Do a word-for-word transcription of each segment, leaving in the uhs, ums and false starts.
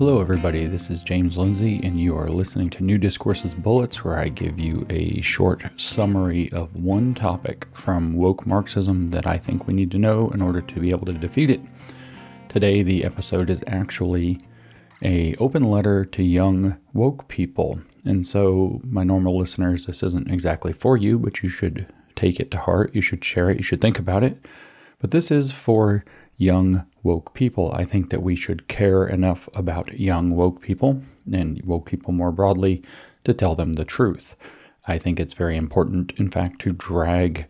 Hello everybody, this is James Lindsay and you are listening to New Discourses Bullets, where I give you a short summary of one topic from woke Marxism that I think we need to know in order to be able to defeat it. Today the episode is actually an open letter to young woke people, and so my normal listeners, this isn't exactly for you, but you should take it to heart, you should share it, you should think about it. But this is for young woke people. I think that we should care enough about young woke people and woke people more broadly to tell them the truth. I think it's very important, in fact, to drag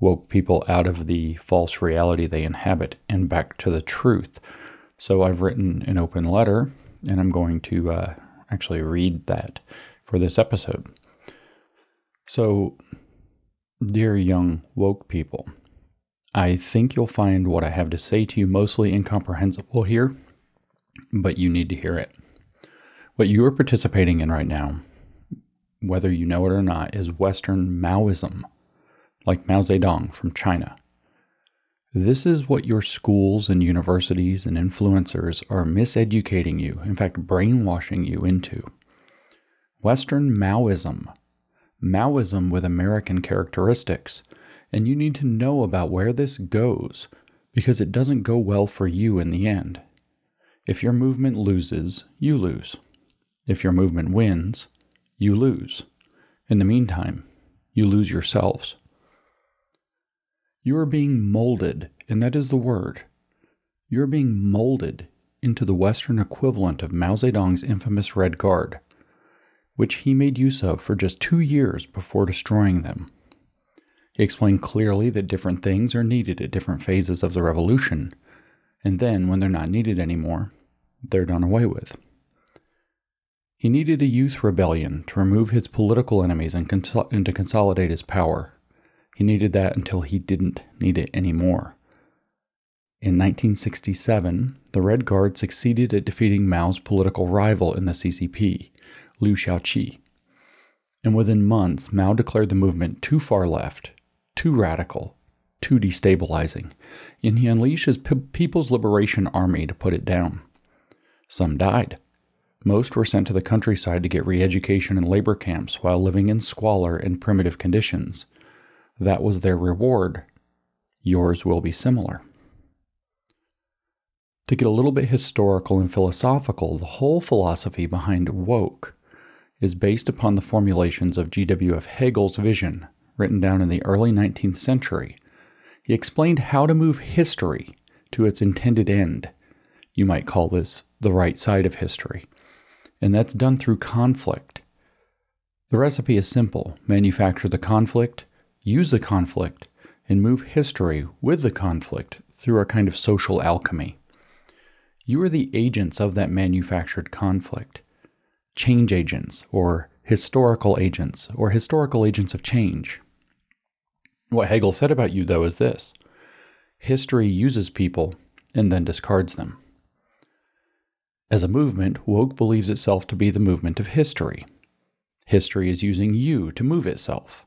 woke people out of the false reality they inhabit and back to the truth. So I've written an open letter, and I'm going to uh, actually read that for this episode. So, dear young woke people, I think you'll find what I have to say to you mostly incomprehensible here, but you need to hear it. What you are participating in right now, whether you know it or not, is Western Maoism, like Mao Zedong from China. This is what your schools and universities and influencers are miseducating you, in fact, brainwashing you into. Western Maoism, Maoism with American characteristics. And you need to know about where this goes, because it doesn't go well for you in the end. If your movement loses, you lose. If your movement wins, you lose. In the meantime, you lose yourselves. You are being molded, and that is the word. You are being molded into the Western equivalent of Mao Zedong's infamous Red Guard, which he made use of for just two years before destroying them. He explained clearly that different things are needed at different phases of the revolution, and then, when they're not needed anymore, they're done away with. He needed a youth rebellion to remove his political enemies and, cons- and to consolidate his power. He needed that until he didn't need it anymore. In nineteen sixty-seven, the Red Guard succeeded at defeating Mao's political rival in the C C P, Liu Shaoqi. And within months, Mao declared the movement too far left, too radical, too destabilizing, and he unleashed his People's Liberation Army to put it down. Some died. Most were sent to the countryside to get re-education in labor camps while living in squalor and primitive conditions. That was their reward. Yours will be similar. To get a little bit historical and philosophical, the whole philosophy behind woke is based upon the formulations of G W F Hegel's vision, written down in the early nineteenth century. He explained how to move history to its intended end. You might call this the right side of history. And that's done through conflict. The recipe is simple. Manufacture the conflict, use the conflict, and move history with the conflict through a kind of social alchemy. You are the agents of that manufactured conflict. Change agents, or historical agents, or historical agents of change. What Hegel said about you, though, is this: history uses people and then discards them. As a movement, woke believes itself to be the movement of history. History is using you to move itself.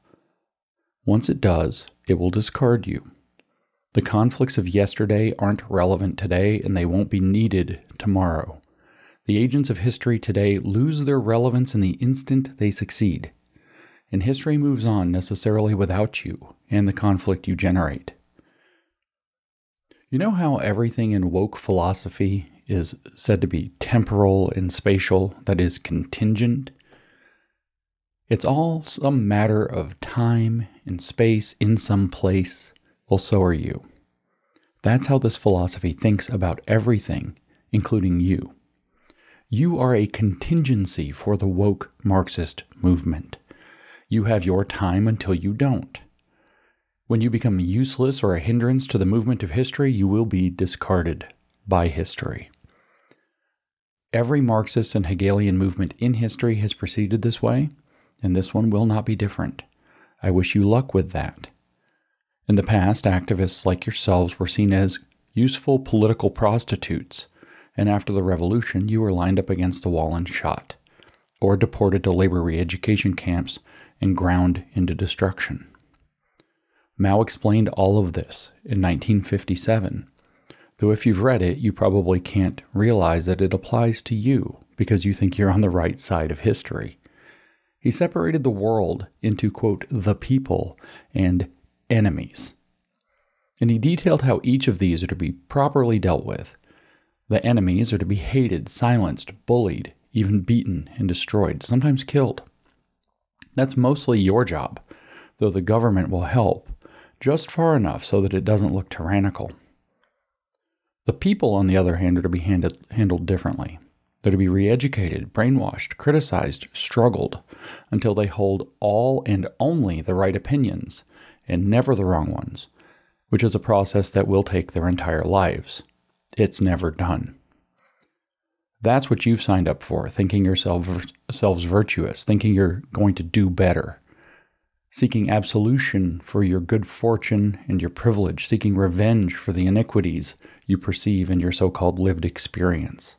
Once it does, it will discard you. The conflicts of yesterday aren't relevant today, and they won't be needed tomorrow. The agents of history today lose their relevance in the instant they succeed, and history moves on necessarily without you and the conflict you generate. You know how everything in woke philosophy is said to be temporal and spatial, that is, contingent? It's all some matter of time and space in some place. Well, so are you. That's how this philosophy thinks about everything, including you. You are a contingency for the woke Marxist movement. You have your time until you don't. When you become useless or a hindrance to the movement of history, you will be discarded by history. Every Marxist and Hegelian movement in history has proceeded this way, and this one will not be different. I wish you luck with that. In the past, activists like yourselves were seen as useful political prostitutes, and after the revolution, you were lined up against the wall and shot, or deported to labor re-education camps and ground into destruction. Mao explained all of this in nineteen fifty-seven. though if you've read it, you probably can't realize that it applies to you because you think you're on the right side of history. He separated the world into, quote, the people and enemies. And he detailed how each of these are to be properly dealt with. The enemies are to be hated, silenced, bullied, even beaten and destroyed, sometimes killed. That's mostly your job, though the government will help, just far enough so that it doesn't look tyrannical. The people, on the other hand, are to be handed, handled differently. They're to be re-educated, brainwashed, criticized, struggled, until they hold all and only the right opinions, and never the wrong ones, which is a process that will take their entire lives. It's never done. That's what you've signed up for, thinking yourselves virtuous, thinking you're going to do better, seeking absolution for your good fortune and your privilege, seeking revenge for the iniquities you perceive in your so-called lived experience.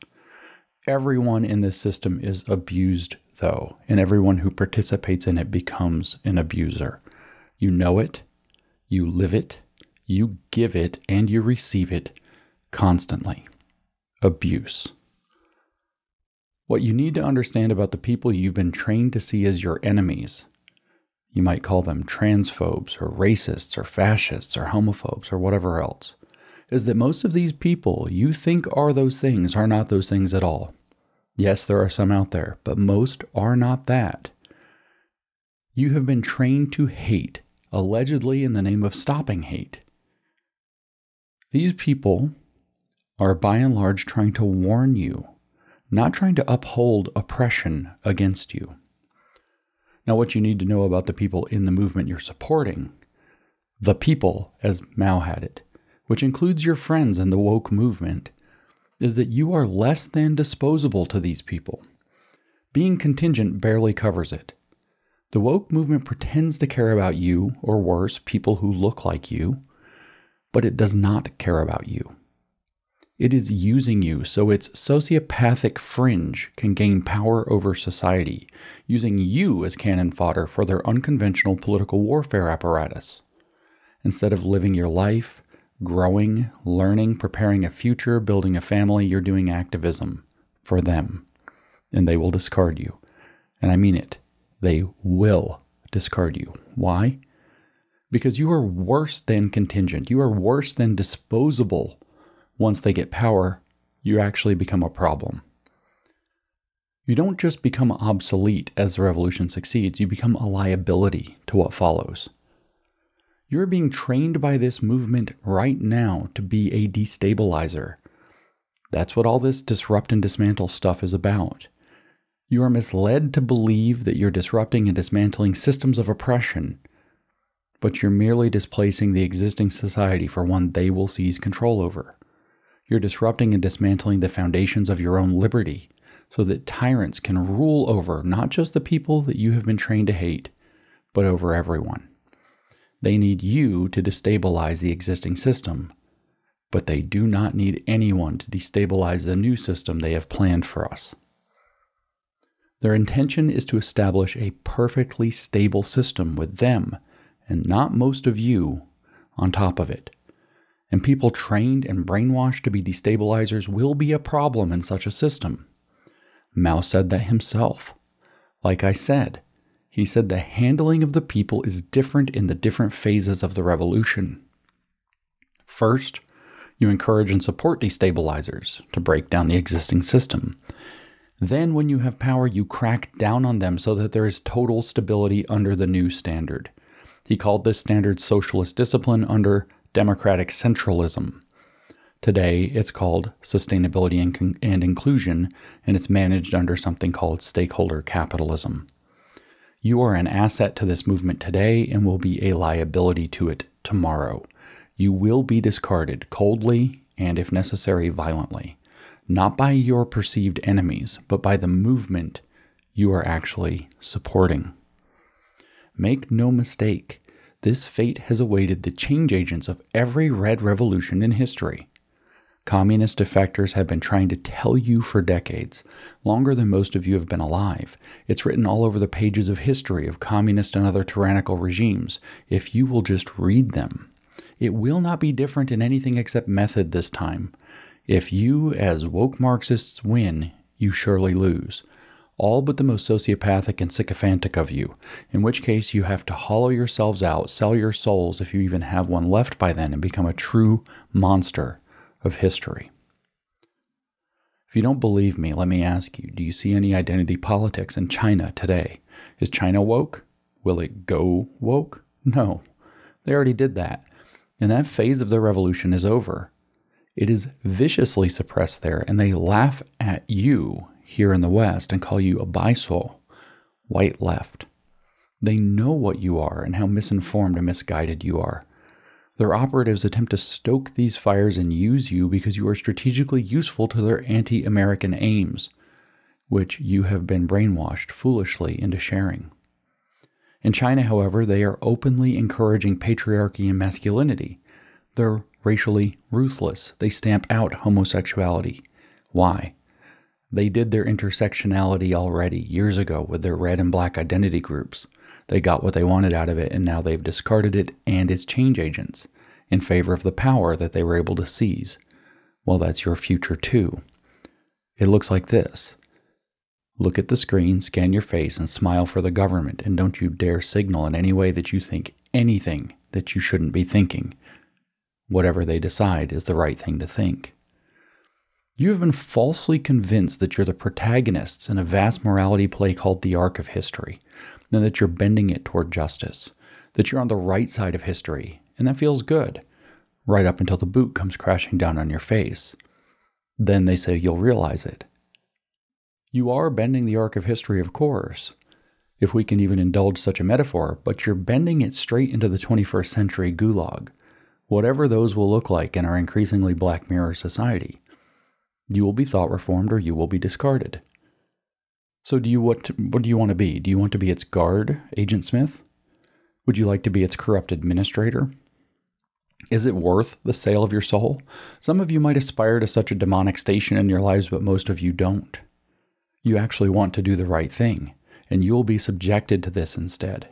Everyone in this system is abused, though, and everyone who participates in it becomes an abuser. You know it, you live it, you give it, and you receive it constantly. Abuse. What you need to understand about the people you've been trained to see as your enemies, you might call them transphobes or racists or fascists or homophobes or whatever else, is that most of these people you think are those things are not those things at all. Yes, there are some out there, but most are not that. You have been trained to hate, allegedly in the name of stopping hate. These people are by and large trying to warn you, not trying to uphold oppression against you. Now, what you need to know about the people in the movement you're supporting, the people, as Mao had it, which includes your friends in the woke movement, is that you are less than disposable to these people. Being contingent barely covers it. The woke movement pretends to care about you, or worse, people who look like you, but it does not care about you. It is using you so its sociopathic fringe can gain power over society, using you as cannon fodder for their unconventional political warfare apparatus. Instead of living your life, growing, learning, preparing a future, building a family, you're doing activism for them, and they will discard you. And I mean it. They will discard you. Why? Because you are worse than contingent. You are worse than disposable. Once they get power, you actually become a problem. You don't just become obsolete as the revolution succeeds, you become a liability to what follows. You're being trained by this movement right now to be a destabilizer. That's what all this disrupt and dismantle stuff is about. You are misled to believe that you're disrupting and dismantling systems of oppression, but you're merely displacing the existing society for one they will seize control over. You're disrupting and dismantling the foundations of your own liberty so that tyrants can rule over not just the people that you have been trained to hate, but over everyone. They need you to destabilize the existing system, but they do not need anyone to destabilize the new system they have planned for us. Their intention is to establish a perfectly stable system with them, and not most of you, on top of it. And people trained and brainwashed to be destabilizers will be a problem in such a system. Mao said that himself. Like I said, he said the handling of the people is different in the different phases of the revolution. First, you encourage and support destabilizers to break down the existing system. Then, when you have power, you crack down on them so that there is total stability under the new standard. He called this standard socialist discipline under democratic centralism. Today, it's called sustainability and, con- and inclusion, and it's managed under something called stakeholder capitalism. You are an asset to this movement today and will be a liability to it tomorrow. You will be discarded coldly and, if necessary, violently, not by your perceived enemies, but by the movement you are actually supporting. Make no mistake, this fate has awaited the change agents of every red revolution in history. Communist defectors have been trying to tell you for decades, longer than most of you have been alive. It's written all over the pages of history of communist and other tyrannical regimes, if you will just read them. It will not be different in anything except method this time. If you, as woke Marxists, win, you surely lose. All but the most sociopathic and sycophantic of you, in which case you have to hollow yourselves out, sell your souls if you even have one left by then, and become a true monster of history. If you don't believe me, let me ask you, do you see any identity politics in China today? Is China woke? Will it go woke? No, they already did that. And that phase of the revolution is over. It is viciously suppressed there, and they laugh at you here in the West and call you a bisoul, white left. They know what you are and how misinformed and misguided you are. Their operatives attempt to stoke these fires and use you because you are strategically useful to their anti-American aims, which you have been brainwashed foolishly into sharing. In China, however, they are openly encouraging patriarchy and masculinity. They're racially ruthless. They stamp out homosexuality. Why? They did their intersectionality already years ago with their red and black identity groups. They got what they wanted out of it, and now they've discarded it and its change agents in favor of the power that they were able to seize. Well, that's your future too. It looks like this. Look at the screen, scan your face, and smile for the government, and don't you dare signal in any way that you think anything that you shouldn't be thinking. Whatever they decide is the right thing to think. You have been falsely convinced that you're the protagonists in a vast morality play called the arc of history, and that you're bending it toward justice, that you're on the right side of history, and that feels good, right up until the boot comes crashing down on your face. Then they say you'll realize it. You are bending the arc of history, of course, if we can even indulge such a metaphor, but you're bending it straight into the twenty-first century gulag, whatever those will look like in our increasingly Black Mirror society. You will be thought reformed or you will be discarded. So do you what what do you want to be? Do you want to be its guard, Agent Smith? Would you like to be its corrupt administrator? Is it worth the sale of your soul? Some of you might aspire to such a demonic station in your lives, but most of you don't. You actually want to do the right thing, and you'll be subjected to this instead.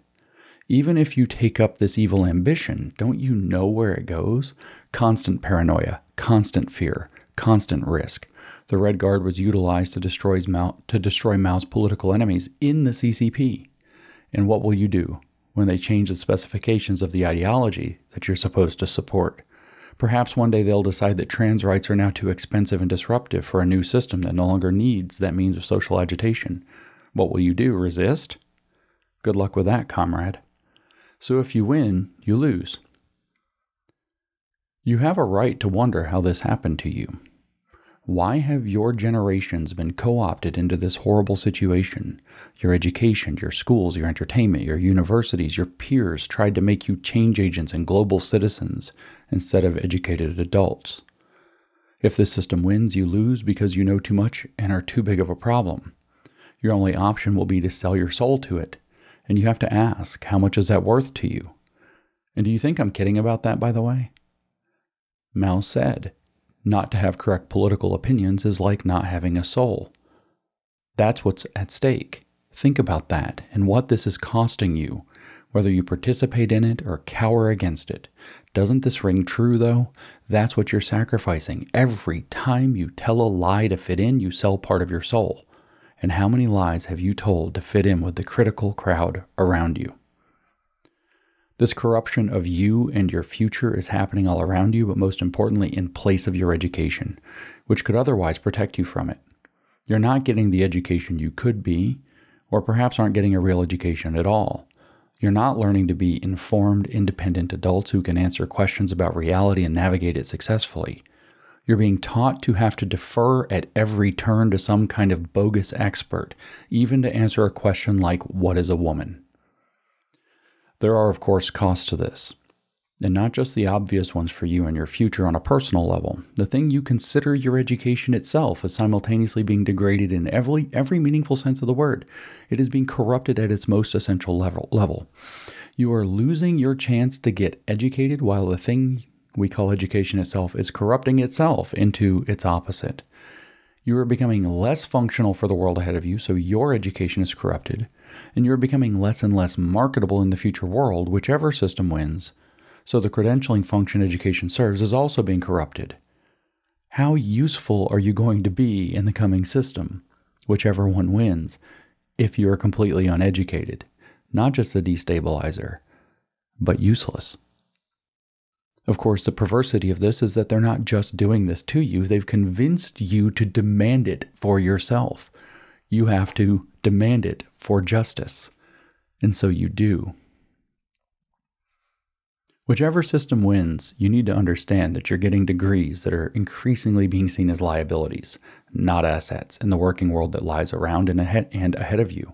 Even if you take up this evil ambition, don't you know where it goes? Constant paranoia, constant fear, constant risk. The Red Guard was utilized to destroy, Mao, to destroy Mao's political enemies in the C C P. And what will you do when they change the specifications of the ideology that you're supposed to support? Perhaps one day they'll decide that trans rights are now too expensive and disruptive for a new system that no longer needs that means of social agitation. What will you do? Resist? Good luck with that, comrade. So if you win, you lose. You have a right to wonder how this happened to you. Why have your generations been co-opted into this horrible situation? Your education, your schools, your entertainment, your universities, your peers tried to make you change agents and global citizens instead of educated adults. If this system wins, you lose because you know too much and are too big of a problem. Your only option will be to sell your soul to it, and you have to ask, how much is that worth to you? And do you think I'm kidding about that, by the way? Mao said, not to have correct political opinions is like not having a soul. That's what's at stake. Think about that and what this is costing you, whether you participate in it or cower against it. Doesn't this ring true, though? That's what you're sacrificing. Every time you tell a lie to fit in, you sell part of your soul. And how many lies have you told to fit in with the critical crowd around you? This corruption of you and your future is happening all around you, but most importantly in place of your education, which could otherwise protect you from it. You're not getting the education you could be, or perhaps aren't getting a real education at all. You're not learning to be informed, independent adults who can answer questions about reality and navigate it successfully. You're being taught to have to defer at every turn to some kind of bogus expert, even to answer a question like, what is a woman? There are, of course, costs to this, and not just the obvious ones for you and your future on a personal level. The thing you consider your education itself is simultaneously being degraded in every every meaningful sense of the word. It is being corrupted at its most essential level. level. You are losing your chance to get educated while the thing we call education itself is corrupting itself into its opposite. You are becoming less functional for the world ahead of you, so your education is corrupted, and you're becoming less and less marketable in the future world, whichever system wins. so the credentialing function education serves is also being corrupted. How useful are you going to be in the coming system, whichever one wins, if you are completely uneducated? Not just a destabilizer, but useless. Of course, the perversity of this is that they're not just doing this to you, they've convinced you to demand it for yourself. You have to demand it for justice, and so you do. Whichever system wins, you need to understand that you're getting degrees that are increasingly being seen as liabilities, not assets, in the working world that lies around and ahead, and ahead of you.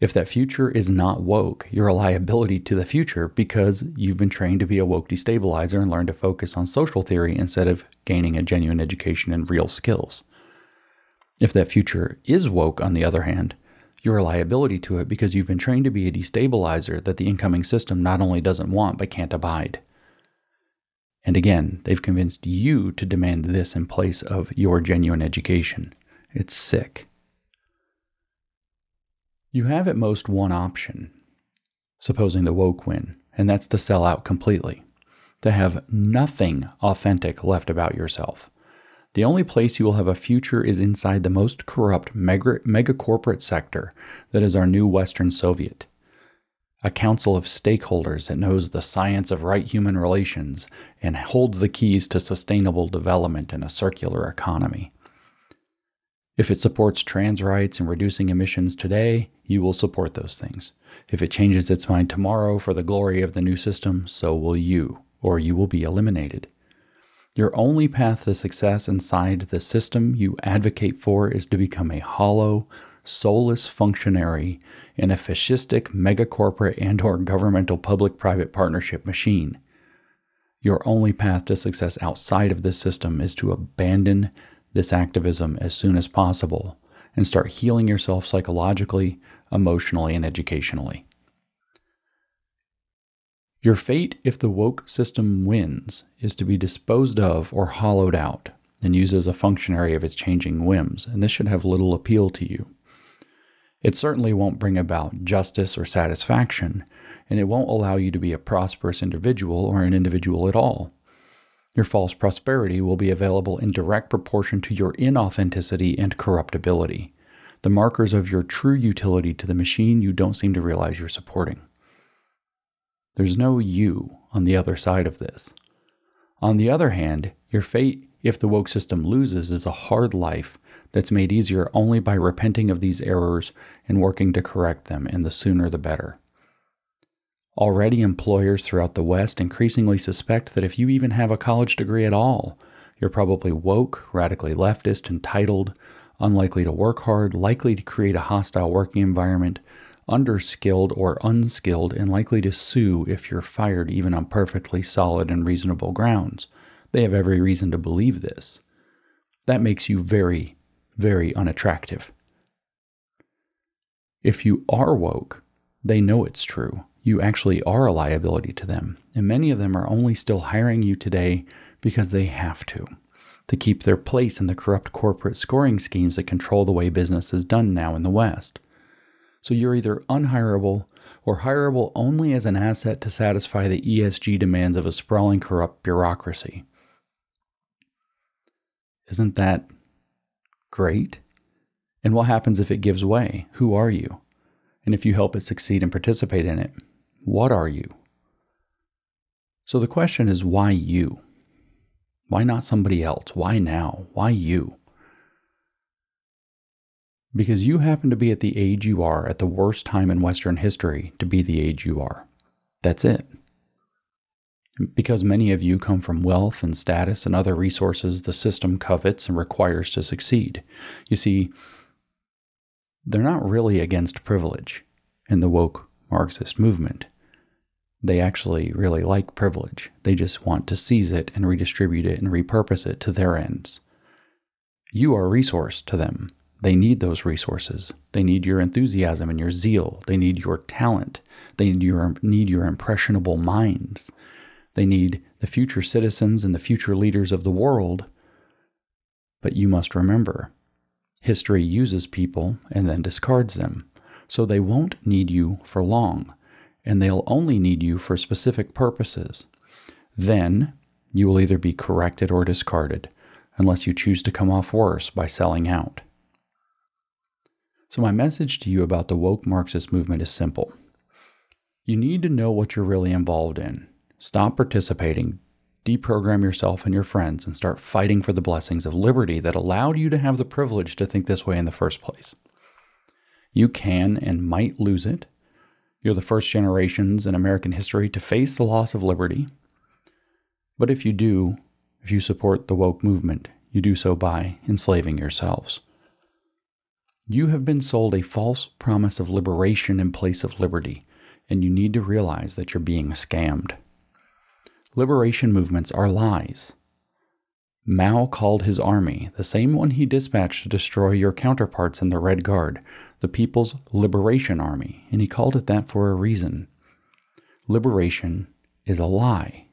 If that future is not woke, you're a liability to the future because you've been trained to be a woke destabilizer and learn to focus on social theory instead of gaining a genuine education and real skills. If that future is woke, on the other hand, you're a liability to it because you've been trained to be a destabilizer that the incoming system not only doesn't want but can't abide. And again, they've convinced you to demand this in place of your genuine education. It's sick. You have at most one option, supposing the woke win, and that's to sell out completely, to have nothing authentic left about yourself. The only place you will have a future is inside the most corrupt mega, mega corporate sector that is our new Western Soviet, a council of stakeholders that knows the science of right human relations and holds the keys to sustainable development in a circular economy. If it supports trans rights and reducing emissions today, you will support those things. If it changes its mind tomorrow for the glory of the new system, so will you, or you will be eliminated. Your only path to success inside the system you advocate for is to become a hollow, soulless functionary in a fascistic megacorporate and or governmental public-private partnership machine. Your only path to success outside of this system is to abandon this activism as soon as possible and start healing yourself psychologically, emotionally, and educationally. Your fate, if the woke system wins, is to be disposed of or hollowed out and used as a functionary of its changing whims, and this should have little appeal to you. It certainly won't bring about justice or satisfaction, and it won't allow you to be a prosperous individual or an individual at all. Your false prosperity will be available in direct proportion to your inauthenticity and corruptibility, the markers of your true utility to the machine you don't seem to realize you're supporting. There's no you on the other side of this. On the other hand, your fate, if the woke system loses, is a hard life that's made easier only by repenting of these errors and working to correct them, and the sooner the better. Already, employers throughout the West increasingly suspect that if you even have a college degree at all, you're probably woke, radically leftist, entitled, unlikely to work hard, likely to create a hostile working environment, underskilled or unskilled, and likely to sue if you're fired even on perfectly solid and reasonable grounds. They have every reason to believe this. That makes you very, very unattractive. If you are woke, they know it's true. You actually are a liability to them, and many of them are only still hiring you today because they have to, to keep their place in the corrupt corporate scoring schemes that control the way business is done now in the West. So you're either unhirable or hireable only as an asset to satisfy the E S G demands of a sprawling corrupt bureaucracy. Isn't that great? And what happens if it gives way? Who are you? And if you help it succeed and participate in it, what are you? So the question is, why you? Why not somebody else? Why now? Why you? Because you happen to be at the age you are at the worst time in Western history to be the age you are. That's it. Because many of you come from wealth and status and other resources the system covets and requires to succeed. You see, they're not really against privilege in the woke Marxist movement. They actually really like privilege. They just want to seize it and redistribute it and repurpose it to their ends. You are a resource to them. They need those resources. They need your enthusiasm and your zeal. They need your talent. They need your, need your impressionable minds. They need the future citizens and the future leaders of the world. But you must remember, history uses people and then discards them, so they won't need you for long, and they'll only need you for specific purposes. Then you will either be corrected or discarded, unless you choose to come off worse by selling out. So my message to you about the woke Marxist movement is simple. You need to know what you're really involved in. Stop participating, deprogram yourself and your friends, and start fighting for the blessings of liberty that allowed you to have the privilege to think this way in the first place. You can and might lose it. You're the first generations in American history to face the loss of liberty. But if you do, if you support the woke movement, you do so by enslaving yourselves. You have been sold a false promise of liberation in place of liberty, and you need to realize that you're being scammed. Liberation movements are lies. Mao called his army, the same one he dispatched to destroy your counterparts in the Red Guard, the People's Liberation Army, and he called it that for a reason. Liberation is a lie.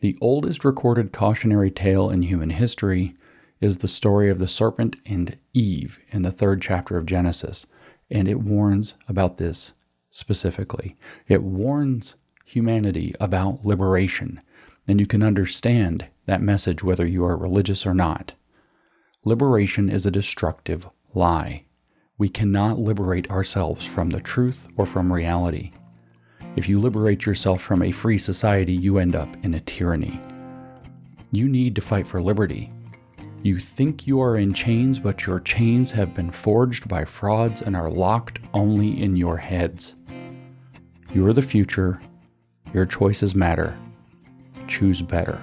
The oldest recorded cautionary tale in human history is the story of the serpent and Eve in the third chapter of Genesis, and it warns about this specifically. It warns humanity about liberation, and you can understand that message whether you are religious or not. Liberation is a destructive lie. We cannot liberate ourselves from the truth or from reality. If you liberate yourself from a free society, you end up in a tyranny. You need to fight for liberty. You think you are in chains, but your chains have been forged by frauds and are locked only in your heads. You are the future. Your choices matter. Choose better.